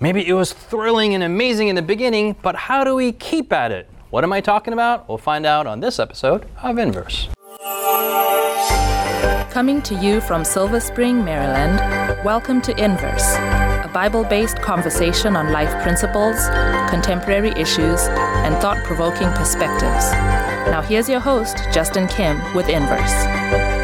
Maybe it was thrilling and amazing in the beginning, but how do we keep at it? What am I talking about? We'll find out on this episode of Inverse. Coming to you from Silver Spring, Maryland, welcome to Inverse, a Bible-based conversation on life principles, contemporary issues, and thought-provoking perspectives. Now here's your host, Justin Kim, with Inverse.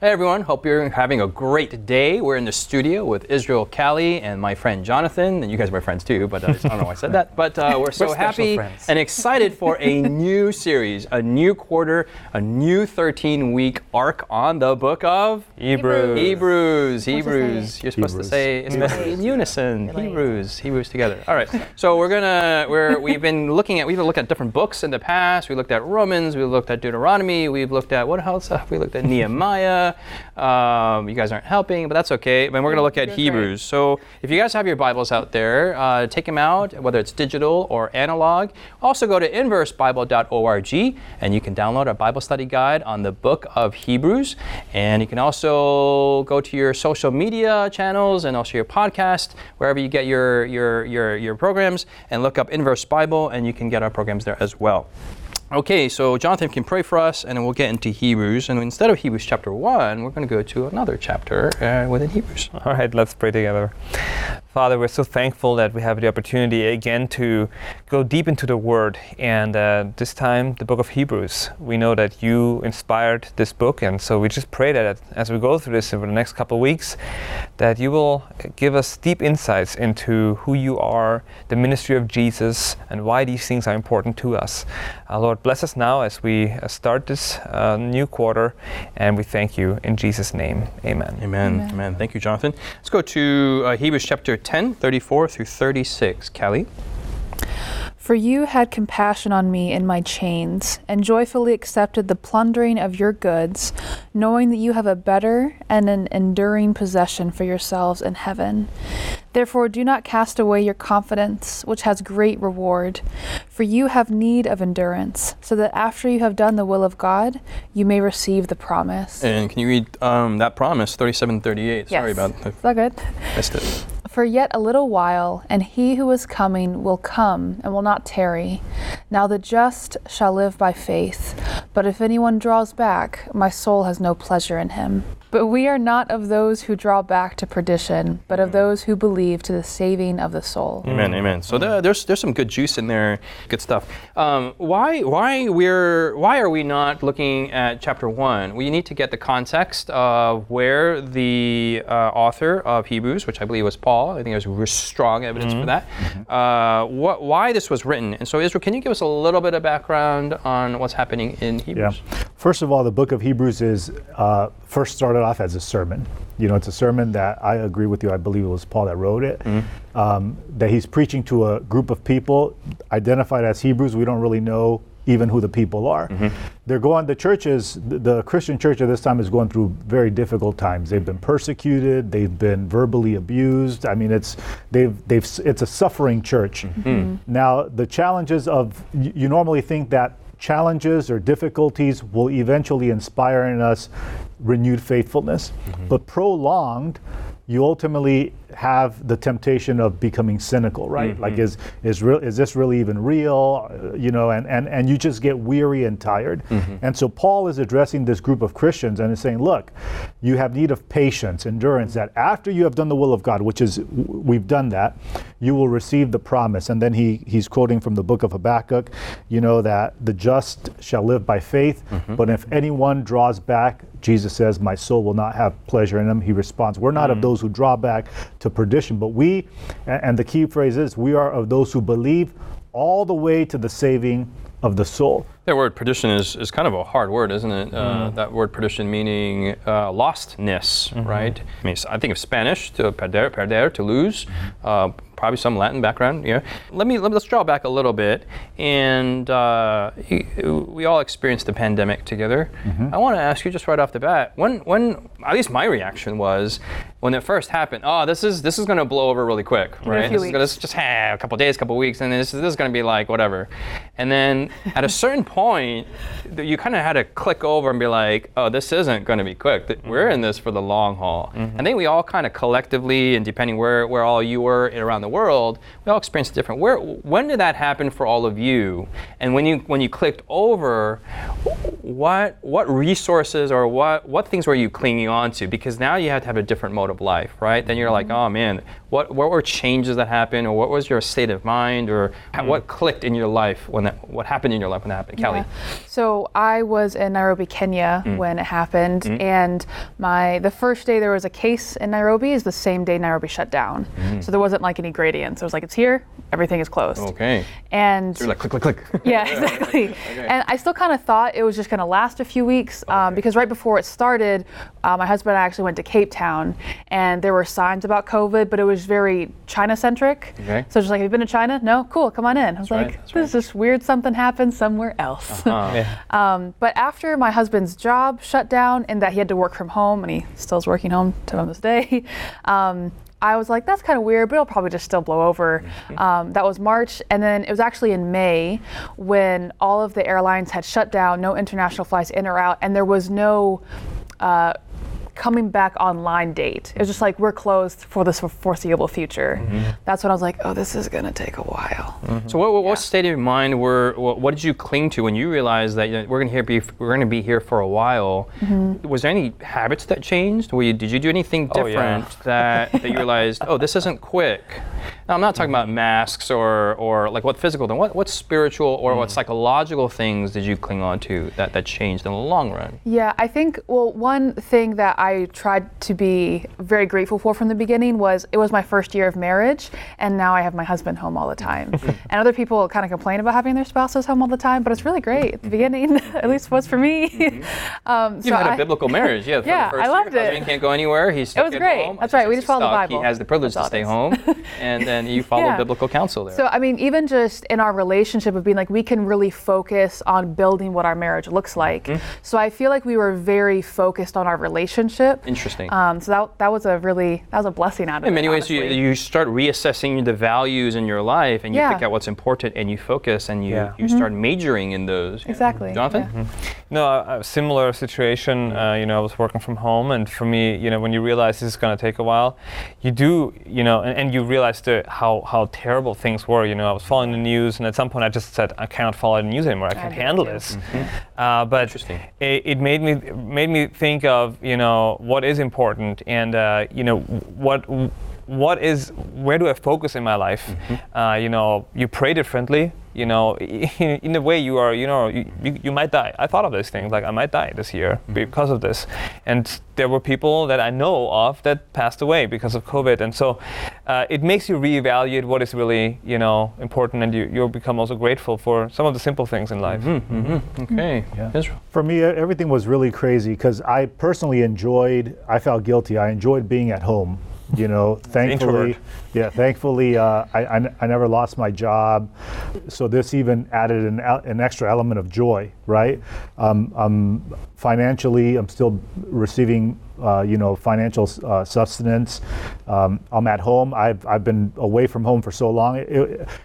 Hey everyone, hope you're having a great day. We're in the studio with Israel Cali and my friend Jonathan, and you guys are my friends too, but I don't know why I said that. But we're so happy and excited for a new series, a new quarter, a new 13-week arc on the book of Hebrews. You're supposed to say in unison, Hebrews together. All right. So we've been looking at different books in the past. We looked at Romans, we looked at Deuteronomy, we've looked at what else? We looked at Nehemiah. You guys aren't helping, but that's okay. But we're going to look at Hebrews. So if you guys have your Bibles out there, take them out, whether it's digital or analog. Also go to inversebible.org, and you can download our Bible study guide on the book of Hebrews. And you can also go to your social media channels and also your podcast, wherever you get your programs, and look up Inverse Bible, and you can get our programs there as well. Okay, so Jonathan can pray for us, and then we'll get into Hebrews. And instead of Hebrews chapter 1, we're going to go to another chapter within Hebrews. All right, let's pray together. Father, we're so thankful that we have the opportunity again to go deep into the Word, and this time the book of Hebrews. We know that you inspired this book, and so we just pray that as we go through this over the next couple of weeks, that you will give us deep insights into who you are, the ministry of Jesus, and why these things are important to us. Lord, bless us now as we start this new quarter, and we thank you in Jesus' name. Amen. Amen. Amen. Amen. Thank you, Jonathan. Let's go to Hebrews chapter 10, 34 through 36. Kellie. For you had compassion on me in my chains, and joyfully accepted the plundering of your goods, knowing that you have a better and an enduring possession for yourselves in heaven. Therefore, do not cast away your confidence, which has great reward. For you have need of endurance, so that after you have done the will of God, you may receive the promise. And can you read that promise, 37:38? Yes. Sorry about that. Is that good? Missed it. For yet a little while, and he who is coming will come and will not tarry. Now the just shall live by faith. But if anyone draws back, my soul has no pleasure in him. But we are not of those who draw back to perdition, but of those who believe to the saving of the soul. Amen, amen. So there's some good juice in there, good stuff. Why are we not looking at chapter 1? We need to get the context of where the author of Hebrews, which I believe was Paul, I think there's strong evidence for that, why this was written. And so Israel, can you give us a little bit of background on what's happening in Hebrews? Yeah. First of all, the book of Hebrews is first started off as a sermon. You know, it's a sermon that I agree with you. I believe it was Paul that wrote it. Mm-hmm. That he's preaching to a group of people identified as Hebrews. We don't really know even who the people are. Mm-hmm. They're going, the churches, the Christian church at this time is going through very difficult times. They've been persecuted. They've been verbally abused. I mean, it's a suffering church. Mm-hmm. Now, the challenges of, you normally think that challenges or difficulties will eventually inspire in us renewed faithfulness, but prolonged, you ultimately have the temptation of becoming cynical, right? Mm-hmm. Like, is this really even real? You know, and you just get weary and tired. Mm-hmm. And so Paul is addressing this group of Christians and is saying, look, you have need of patience, endurance, that after you have done the will of God, which is, we've done that, you will receive the promise. And then he's quoting from the book of Habakkuk, you know, that the just shall live by faith, but if anyone draws back, Jesus says, my soul will not have pleasure in him. He responds, we're not of those who draw back to perdition, but we, and the key phrase is, we are of those who believe all the way to the saving of the soul. That word perdition is kind of a hard word, isn't it? That word perdition meaning lostness, right? I mean, I think of Spanish, to perder, to lose. Probably some Latin background, yeah. Let's draw back a little bit, and we all experienced the pandemic together. I want to ask you just right off the bat, when at least my reaction was, when it first happened, this is going to blow over really quick, right? This is going to just have a couple days, couple weeks, and this is going to be like whatever. And then at a certain point, point, you kind of had to click over and be like, oh, this isn't going to be quick. We're in this for the long haul. Mm-hmm. I think we all kind of collectively, and depending where all you were around the world, we all experienced different. When did that happen for all of you? And when you clicked over, what resources or what things were you clinging on to? Because now you have to have a different mode of life, right? Then you're like, oh man, what were changes that happened, or what was your state of mind, or what clicked in your life when what happened in your life when that happened? Yeah. Kelly. So I was in Nairobi, Kenya when it happened, and the first day there was a case in Nairobi is the same day Nairobi shut down. So there wasn't like any gradients. It was like, it's here, everything is closed. Okay. And so you're like, click, click, click. Yeah, exactly. Okay. And I still kind of thought it was just going to last a few weeks because right before it started, my husband and I actually went to Cape Town, and there were signs about COVID, but it was very China-centric. Okay. So just like, have you been to China? No? Cool, come on in. I was this is just weird, something happened somewhere else. But after my husband's job shut down and that he had to work from home, and he still is working home to this day, I was like, that's kind of weird, but it'll probably just still blow over. That was March, and then it was actually in May when all of the airlines had shut down, no international flights in or out, and there was no coming back online date. It was just like, we're closed for this foreseeable future. That's when I was like, oh, this is gonna take a while. So what state of mind what did you cling to when you realized that we're gonna be here for a while? Was there any habits that changed? Did you do anything different that you realized, oh, this isn't quick? Now, I'm not talking about masks or like what physical, then what spiritual or what psychological things did you cling on to that changed in the long run? Yeah, I think, one thing that I tried to be very grateful for from the beginning was it was my first year of marriage, and now I have my husband home all the time. And other people kind of complain about having their spouses home all the time, but it's really great at the beginning, at least it was for me. You had a biblical marriage, yeah. Yeah, I loved it. Husband can't go anywhere. He's stuck at home. It was great. That's right. We just follow the Bible. He has the privilege to stay home, and then you follow biblical counsel there. So I mean, even just in our relationship of being like, we can really focus on building what our marriage looks like. So I feel like we were very focused on our relationship. Interesting. So that was a blessing out of it. In many ways, you start reassessing the values in your life, and you pick out what's important, and you focus, and you start majoring in those. Exactly. Jonathan? Yeah. No, a similar situation. I was working from home, and for me, when you realize this is going to take a while, you do, and you realize how terrible things were. I was following the news, and at some point, I just said, I cannot follow the news anymore. I can't handle this. But it made me think of what is important, and what is, where do I focus in my life? You pray differently. In a way, you are, you might die. I thought of this thing, like I might die this year because of this. And there were people that I know of that passed away because of COVID. And so it makes you reevaluate what is really, important. And you'll become also grateful for some of the simple things in life. Okay. Yeah. For me, everything was really crazy because I personally I felt guilty. I enjoyed being at home. Thankfully, I never lost my job, so this even added an extra element of joy, right? Financially, I'm still receiving, financial sustenance. I'm at home. I've been away from home for so long.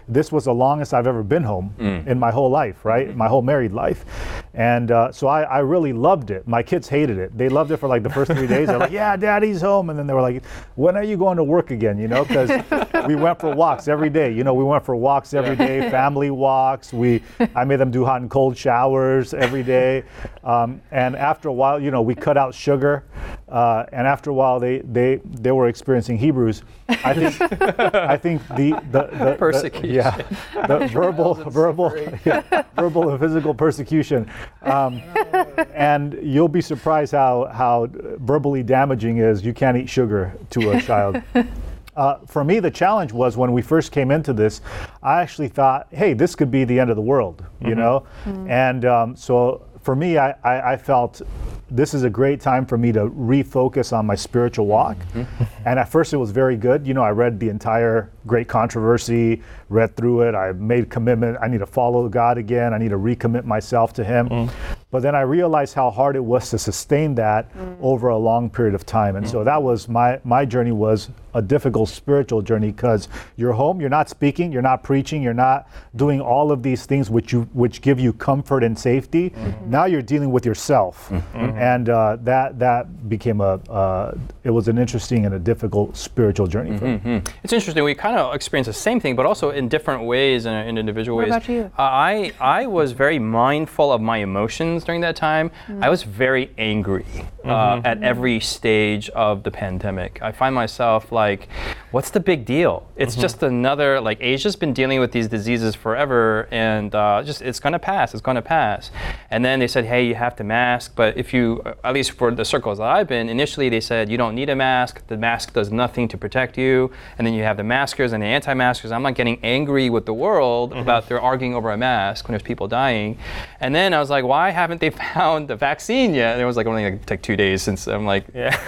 This was the longest I've ever been home in my whole life, right? My whole married life. And so I really loved it. My kids hated it. They loved it for like the first 3 days. They're like, yeah, daddy's home. And then they were like, when are you going to work again? Because we went for walks every day. We went for walks every day, family walks. I made them do hot and cold showers every day. And after a while, we cut out sugar. And after a while, they were experiencing Hebrews. I think the persecution, the verbal and physical persecution, and you'll be surprised how verbally damaging is. You can't eat sugar to a child. For me, the challenge was when we first came into this, I actually thought, hey, this could be the end of the world, And so for me, I felt this is a great time for me to refocus on my spiritual walk. And at first it was very good. I read the entire Great Controversy, read through it. I made commitment. I need to follow God again. I need to recommit myself to Him. But then I realized how hard it was to sustain that over a long period of time. And so that was my journey, was a difficult spiritual journey, because you're home, you're not speaking, you're not preaching, you're not doing all of these things which give you comfort and safety. Mm-hmm. Now you're dealing with yourself. Mm-hmm. And that became it was an interesting and a difficult spiritual journey for me. It's interesting, we kind of experienced the same thing, but also in different ways and in individual ways. What about you? I was very mindful of my emotions during that time. Mm-hmm. I was very angry at every stage of the pandemic. I find myself like, what's the big deal? It's just another, like, Asia's been dealing with these diseases forever, and just it's gonna pass. And then they said, hey, you have to mask, but if you, at least for the circles that I've been, initially they said, you don't need a mask, the mask does nothing to protect you, and then you have the maskers and the anti-maskers. I'm not getting angry with the world about they're arguing over a mask when there's people dying. And then I was like, why haven't they found the vaccine yet? And it was like only like 2 days since. I'm like, yeah.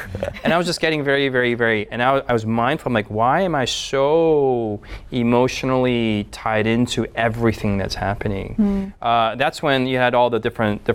And I was just getting very, very, very, and I was mindful, I'm like, why am I so emotionally tied into everything that's happening? That's when you had all the different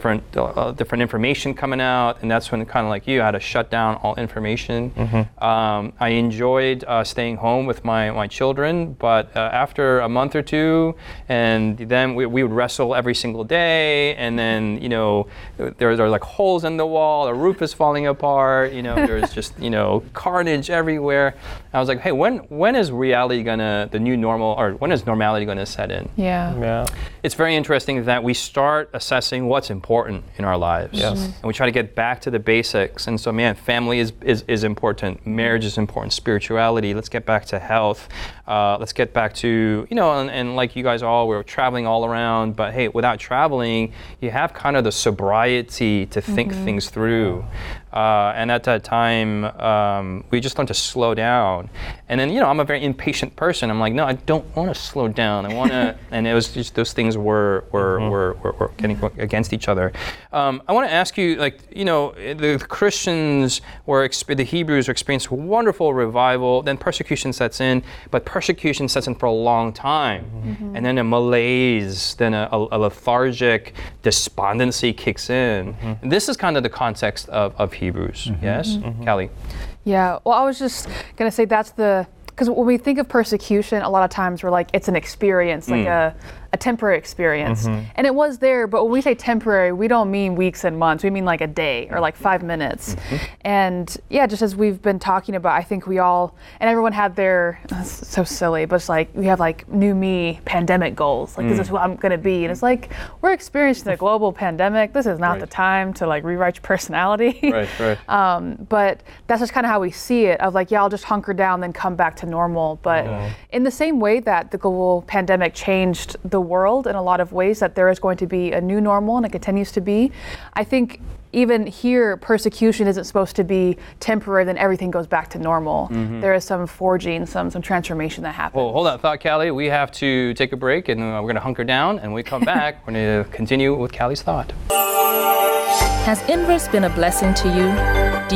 information coming out, and that's when kind of like you had to shut down all information. I enjoyed staying home with my children, but after a month or two, and then we would wrestle every single day, and then, you know, there are like holes in the wall, the roof is falling apart, you know, there's just, you know, carnage everywhere. I was like, hey, when is reality gonna, the new normal, or when is normality gonna set in? Yeah. It's very interesting that we start assessing what's important in our lives. Yes. And we try to get back to the basics. And so, man, family is important, marriage is important, spirituality, let's get back to health, let's get back to, you know, and like you guys all were traveling all around, but hey, without traveling, you have kind of the sobriety to think things through. And at that time, we just learned to slow down. And then, you know, I'm a very impatient person. I'm like, no, I don't want to slow down. I want to, and it was just those things were getting against each other. I want to ask you, like, you know, the Christians the Hebrews experienced wonderful revival, then persecution sets in, but persecution sets in for a long time. And then a malaise, then a lethargic despondency kicks in. And this is kind of the context of Hebrews, yes? Kelly. Yeah, well, I was just gonna say because when we think of persecution, a lot of times we're like, it's an experience, like a temporary experience. And it was there, but when we say temporary, we don't mean weeks and months, we mean like a day or like 5 minutes. And yeah, just as we've been talking about, I think we all, and everyone had their, it's so silly, but it's like, we have like new me pandemic goals, like this is who I'm gonna be. And it's like, we're experiencing a global pandemic, this is not the time to like rewrite your personality. Right. But that's just kind of how we see it, of like, yeah, I'll just hunker down, then come back to normal. But in the same way that the global pandemic changed the world in a lot of ways, that there is going to be a new normal, and it continues to be. I think even here, persecution isn't supposed to be temporary, then everything goes back to normal. There is some forging, some transformation that happens. Well, hold on thought, Callie. We have to take a break, and we're going to hunker down, and when we come back, we're going to continue with Callie's thought. Has Inverse been a blessing to you? Do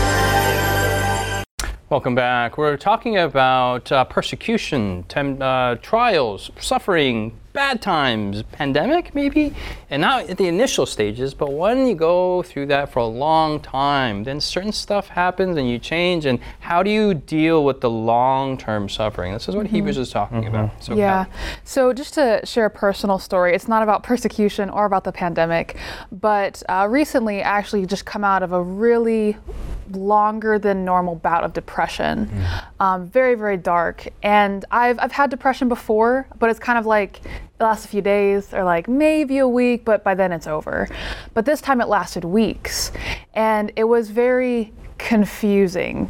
Welcome back. We're talking about persecution, trials, suffering, bad times, pandemic maybe, and not at the initial stages, but when you go through that for a long time, then certain stuff happens and you change, and how do you deal with the long-term suffering? This is what Hebrews is talking about. So yeah, so just to share a personal story, it's not about persecution or about the pandemic, but recently I actually just come out of a really longer than normal bout of depression. Very, very dark. And I've had depression before, but it's kind of like, it lasts a few days or like maybe a week, but by then it's over. But this time it lasted weeks, and it was very confusing.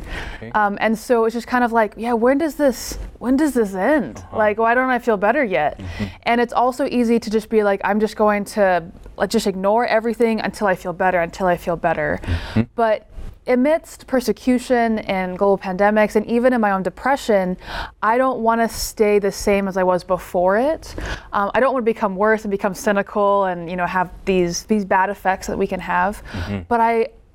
And so it's just kind of like, yeah, when does this end? Like, why don't I feel better yet? And it's also easy to just be like, I'm just going to just ignore everything until I feel better. But amidst persecution and global pandemics, and even in my own depression, I don't want to stay the same as I was before it. I don't want to become worse and become cynical and, you know, have these bad effects that we can have. Mm-hmm. But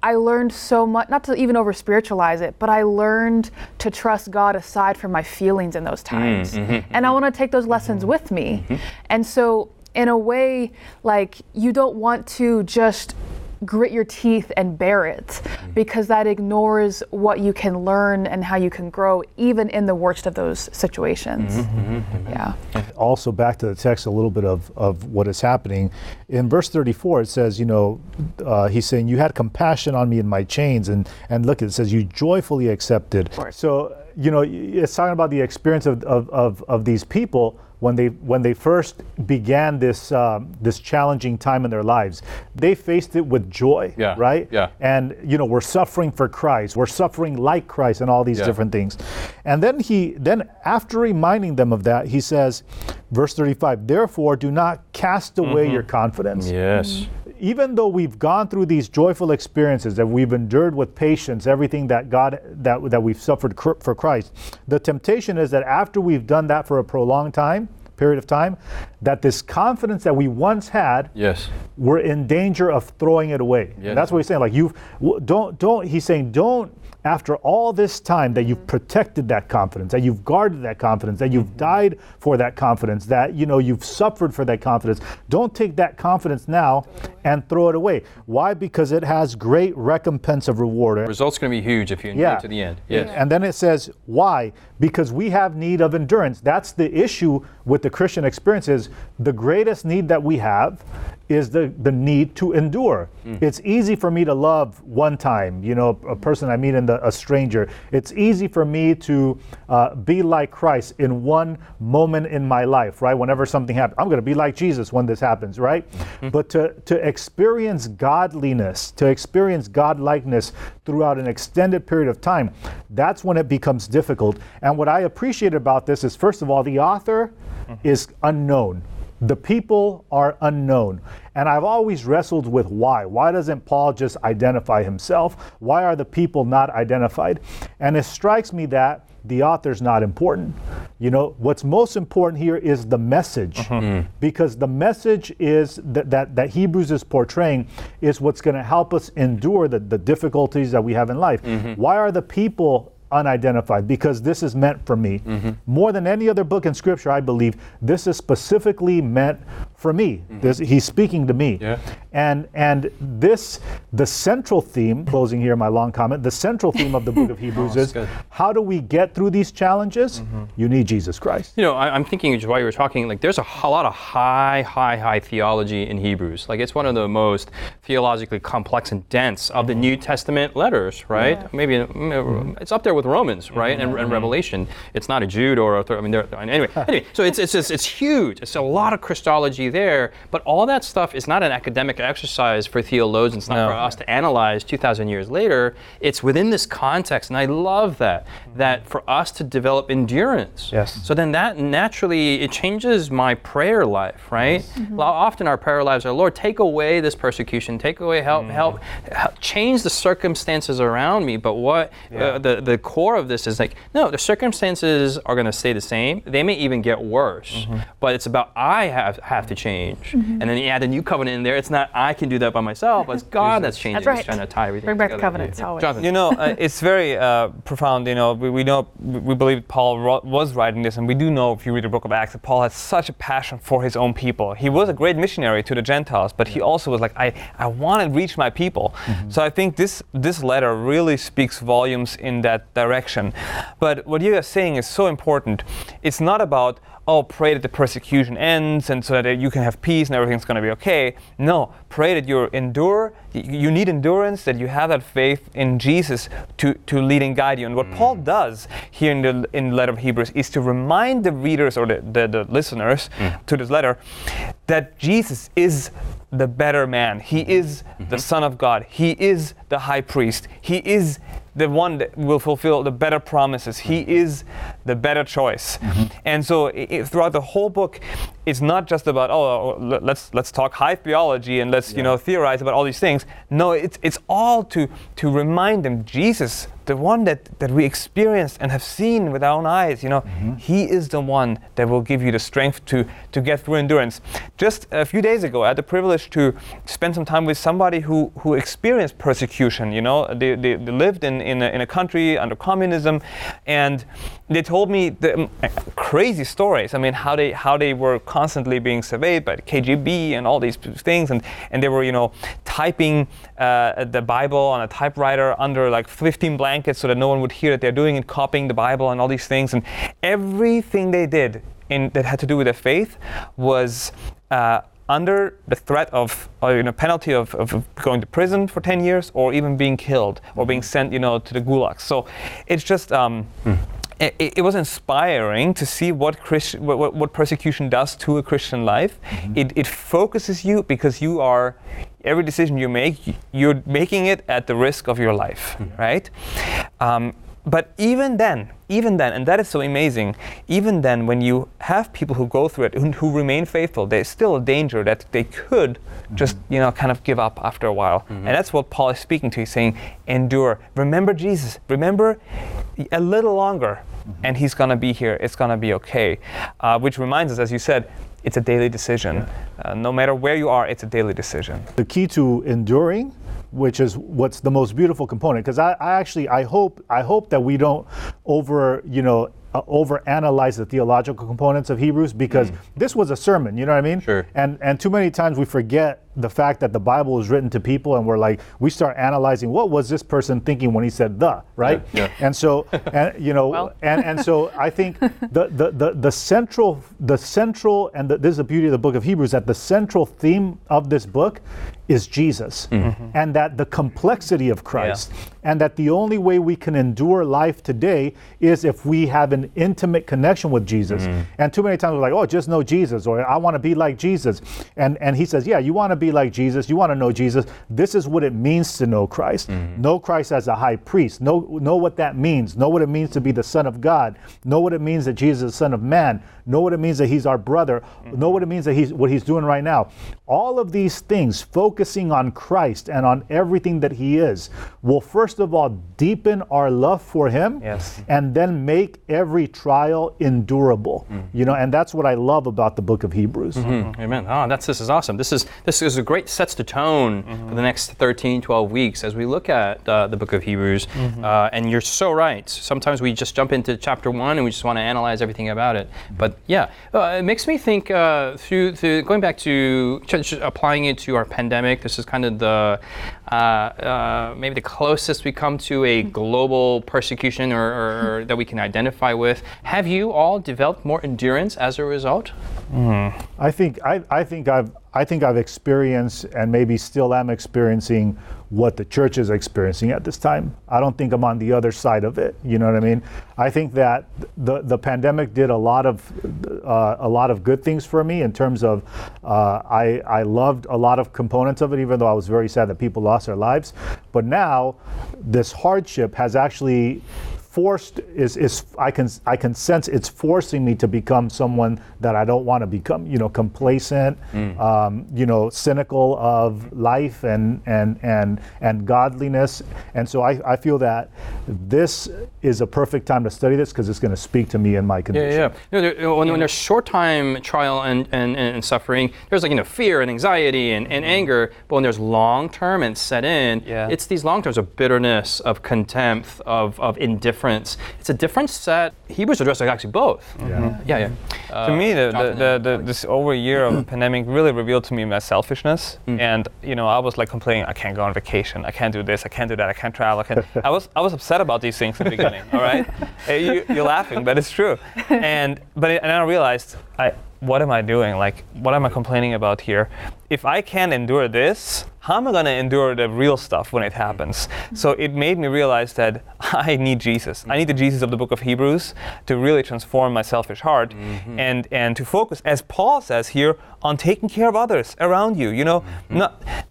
I learned so much, not to even over-spiritualize it, but I learned to trust God aside from my feelings in those times. Mm-hmm. And I want to take those lessons mm-hmm. with me. Mm-hmm. And so in a way, like, you don't want to just grit your teeth and bear it, mm-hmm. because that ignores what you can learn and how you can grow even in the worst of those situations. Mm-hmm. Yeah. Also, back to the text a little bit of what is happening. In verse 34, it says, you know, he's saying, you had compassion on me in my chains, and look, it says, you joyfully accepted. So, you know, it's talking about the experience of these people when they first began this challenging time in their lives. They faced it with joy, yeah, right? Yeah. And, you know, we're suffering for Christ, we're suffering like Christ, and all these yeah. different things. And then he after reminding them of that, he says, verse 35, therefore do not cast away mm-hmm. your confidence. Yes. Even though we've gone through these joyful experiences, that we've endured with patience, everything that God, that we've suffered for Christ, the temptation is that after we've done that for a prolonged period of time, that this confidence that we once had, yes, we're in danger of throwing it away. Yes. And that's what he's saying. Like, he's saying, after all this time that you've protected that confidence, that you've guarded that confidence, that you've died for that confidence, that, you know, you've suffered for that confidence, don't take that confidence now and throw it away. Why? Because it has great recompense of reward. The result's going to be huge if you endure it to the end. Yes. And then it says, why? Because we have need of endurance. That's the issue with the Christian experience. Is the greatest need that we have is the need to endure. Mm. It's easy for me to love one time, you know, a person I meet in a stranger. It's easy for me to be like Christ in one moment in my life, right? Whenever something happens, I'm going to be like Jesus when this happens, right? Mm-hmm. But to experience godliness, to experience God-likeness throughout an extended period of time, that's when it becomes difficult. And what I appreciate about this is, first of all, the author mm-hmm. is unknown. The people are unknown. And I've always wrestled with why. Why doesn't Paul just identify himself? Why are the people not identified? And it strikes me that the author's not important. You know, what's most important here is the message, mm-hmm. because the message is that Hebrews is portraying is what's going to help us endure the difficulties that we have in life. Mm-hmm. Why are the people unidentified? Because this is meant for me. Mm-hmm. More than any other book in Scripture, I believe this is specifically meant for me. Mm-hmm. He's speaking to me. Yeah. And the central theme, closing here my long comment, the central theme of the book of Hebrews is, good. How do we get through these challenges? Mm-hmm. You need Jesus Christ. You know, I'm thinking while you were talking, like, there's a lot of high theology in Hebrews. Like, it's one of the most theologically complex and dense of the New Testament letters, right? Yeah. Maybe mm-hmm. it's up there with Romans, right? Mm-hmm. And Revelation. It's not a Jude or anyway. So it's huge. It's a lot of Christology there, but all that stuff is not an academic exercise for theologians, not for us to analyze 2,000 years later. It's within this context, and I love that for us to develop endurance. Yes. So then that naturally, it changes my prayer life, right? Yes. Mm-hmm. Often our prayer lives are, Lord, take away this persecution, take away, help, change the circumstances around me. But what the core of this is like, no, the circumstances are going to stay the same. They may even get worse, mm-hmm. but it's about I have to change. Mm-hmm. And then you add the new covenant in there. It's not I can do that by myself. It's God that's changing. That's right. He's trying to tie everything together. Bring back covenants always. Jonathan. You know, it's very profound. You know, we believe Paul was writing this, and we do know if you read the book of Acts that Paul had such a passion for his own people. He was a great missionary to the Gentiles, but he also was like, I want to reach my people. Mm-hmm. So I think this letter really speaks volumes in that direction. But what you are saying is so important. It's not about, pray that the persecution ends and so that you can have peace and everything's going to be okay. No, pray that you endure. You need endurance, that you have that faith in Jesus to lead and guide you. And what Paul does here in the letter of Hebrews is to remind the readers or the listeners to this letter that Jesus is the better man. He is the Son of God. He is the high priest. He is the one that will fulfill the better promises. He is the better choice. Mm-hmm. And so throughout the whole book, it's not just about, let's talk hive biology and let's theorize about all these things. No, it's all to remind them, Jesus, the one that we experienced and have seen with our own eyes, He is the one that will give you the strength to get through endurance. Just a few days ago, I had the privilege to spend some time with somebody who experienced persecution. They lived in a country under communism, and they told me the crazy stories. I mean, how they were constantly being surveyed by the KGB and all these things, and they were typing the Bible on a typewriter under like 15 blankets, so that no one would hear that they're doing it, copying the Bible and all these things. And everything they did that had to do with their faith was under the threat of penalty of going to prison for 10 years or even being killed or being sent to the gulags. So it's just it was inspiring to see what persecution does to a Christian life. It focuses you, because you are, every decision you make, you're making it at the risk of your life, right? But even then, and that is so amazing, even then when you have people who go through it and who remain faithful, there's still a danger that they could just, kind of give up after a while. And that's what Paul is speaking to. He's saying, endure. Remember Jesus. Remember a little longer, and he's going to be here. It's going to be okay. Which reminds us, as you said, it's a daily decision. No matter where you are, it's a daily decision. The key to enduring, which is what's the most beautiful component, because I hope that we don't overanalyze the theological components of Hebrews, because this was a sermon, you know what I mean? Sure. And too many times we forget the fact that the Bible was written to people, and we start analyzing what was this person thinking when he said the, right? Yeah. And so, so I think the central, and this is the beauty of the book of Hebrews, that the central theme of this book is Jesus, and that the complexity of Christ, and that the only way we can endure life today is if we have an intimate connection with Jesus. And too many times we're like, just know Jesus, or I want to be like Jesus. And he says, you want to be like Jesus, you want to know Jesus. This is what it means to know Christ. Know Christ as a high priest. Know what that means. Know what it means to be the Son of God. Know what it means that Jesus is the Son of Man. Know what it means that he's our brother. Know what it means that he's doing right now. All of these things, focusing on Christ and on everything that he is, will first of all deepen our love for him, and then make every trial endurable. And that's what I love about the book of Hebrews. Amen. This is awesome. This is a great, sets the tone for the next 13, 12 weeks as we look at the book of Hebrews. And you're so right. Sometimes we just jump into chapter 1 and we just want to analyze everything about it. But it makes me think through going back to applying it to our pandemic. This is kind of the maybe the closest we come to a global persecution or that we can identify with. Have you all developed more endurance as a result? I think I've experienced, and maybe still am experiencing, what the church is experiencing at this time. I don't think I'm on the other side of it. You know what I mean? I think that the pandemic did a lot of good things for me in terms of I loved a lot of components of it, even though I was very sad that people lost their lives. But now this hardship has actually I can sense it's forcing me to become someone that I don't want to become, complacent, cynical of life and godliness. And so I feel that this is a perfect time to study this, because it's going to speak to me in my condition. When there's short time trial and suffering, there's fear and anxiety and anger. But when there's long term and set in, it's these long terms of bitterness, of contempt, of indifference. It's a different set. Hebrews addresses actually both. To me, this over a year of pandemic really revealed to me my selfishness, and I was complaining, I can't go on vacation, I can't do this, I can't do that, I can't travel. I was upset about these things in the beginning. All right, you're laughing, but it's true. And I realized, what am I doing? What am I complaining about here? if I can't endure this, how am I going to endure the real stuff when it happens? So it made me realize that I need Jesus. I need the Jesus of the book of Hebrews to really transform my selfish heart and to focus, as Paul says here, on taking care of others around you. You know,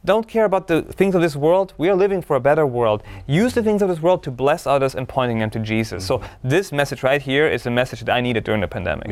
don't care about the things of this world. We are living for a better world. Use the things of this world to bless others and pointing them to Jesus. So this message right here is a message that I needed during the pandemic.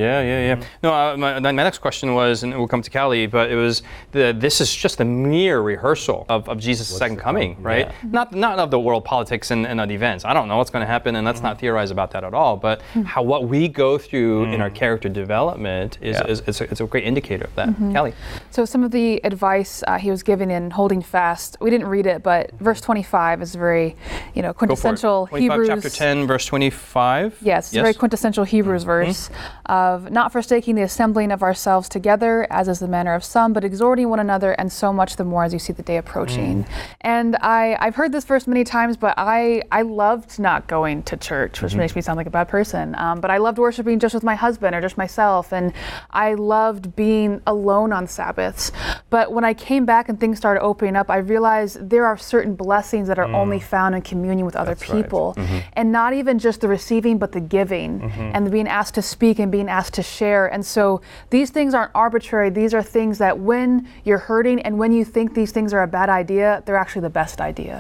No, my next question was, and we'll come to Callie, but it was, this is just a mere rehearsal of Jesus' second coming, right? Not of the world politics and of the events. I don't know what's going to happen, and let's not theorize about that at all, but how what we go through in our character development is a great indicator of that. Kelly. So some of the advice he was given in holding fast, we didn't read it, but verse 25 is very, quintessential Hebrews. Chapter 10, verse 25? Yes, it's a very quintessential Hebrews verse of not forsaking the assembling of ourselves together, as is the manner of some, but exhorting one another, and so much the more as you see the day approaching. And I've heard this verse many times, but I loved not going to church, which makes me sound like a bad person. But I loved worshiping just with my husband or just myself, and I loved being alone on Sabbaths. But when I came back and things started opening up, I realized there are certain blessings that are only found in communion with other people. And not even just the receiving, but the giving, and the being asked to speak and being asked to share. And so these things aren't arbitrary. These are things that when you're hurting and when you think these things are a bad idea, they're actually the best idea.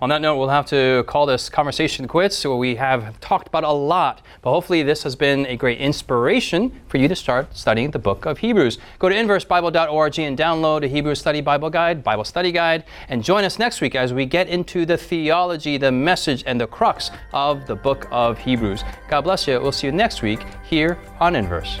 On that note, we'll have to call this conversation quits. So we have talked about a lot, but hopefully this has been a great inspiration for you to start studying the book of Hebrews. Go to inversebible.org and download a Hebrew study Bible guide, Bible study guide, and join us next week as we get into the theology, the message, and the crux of the book of Hebrews. God bless you. We'll see you next week here on Inverse.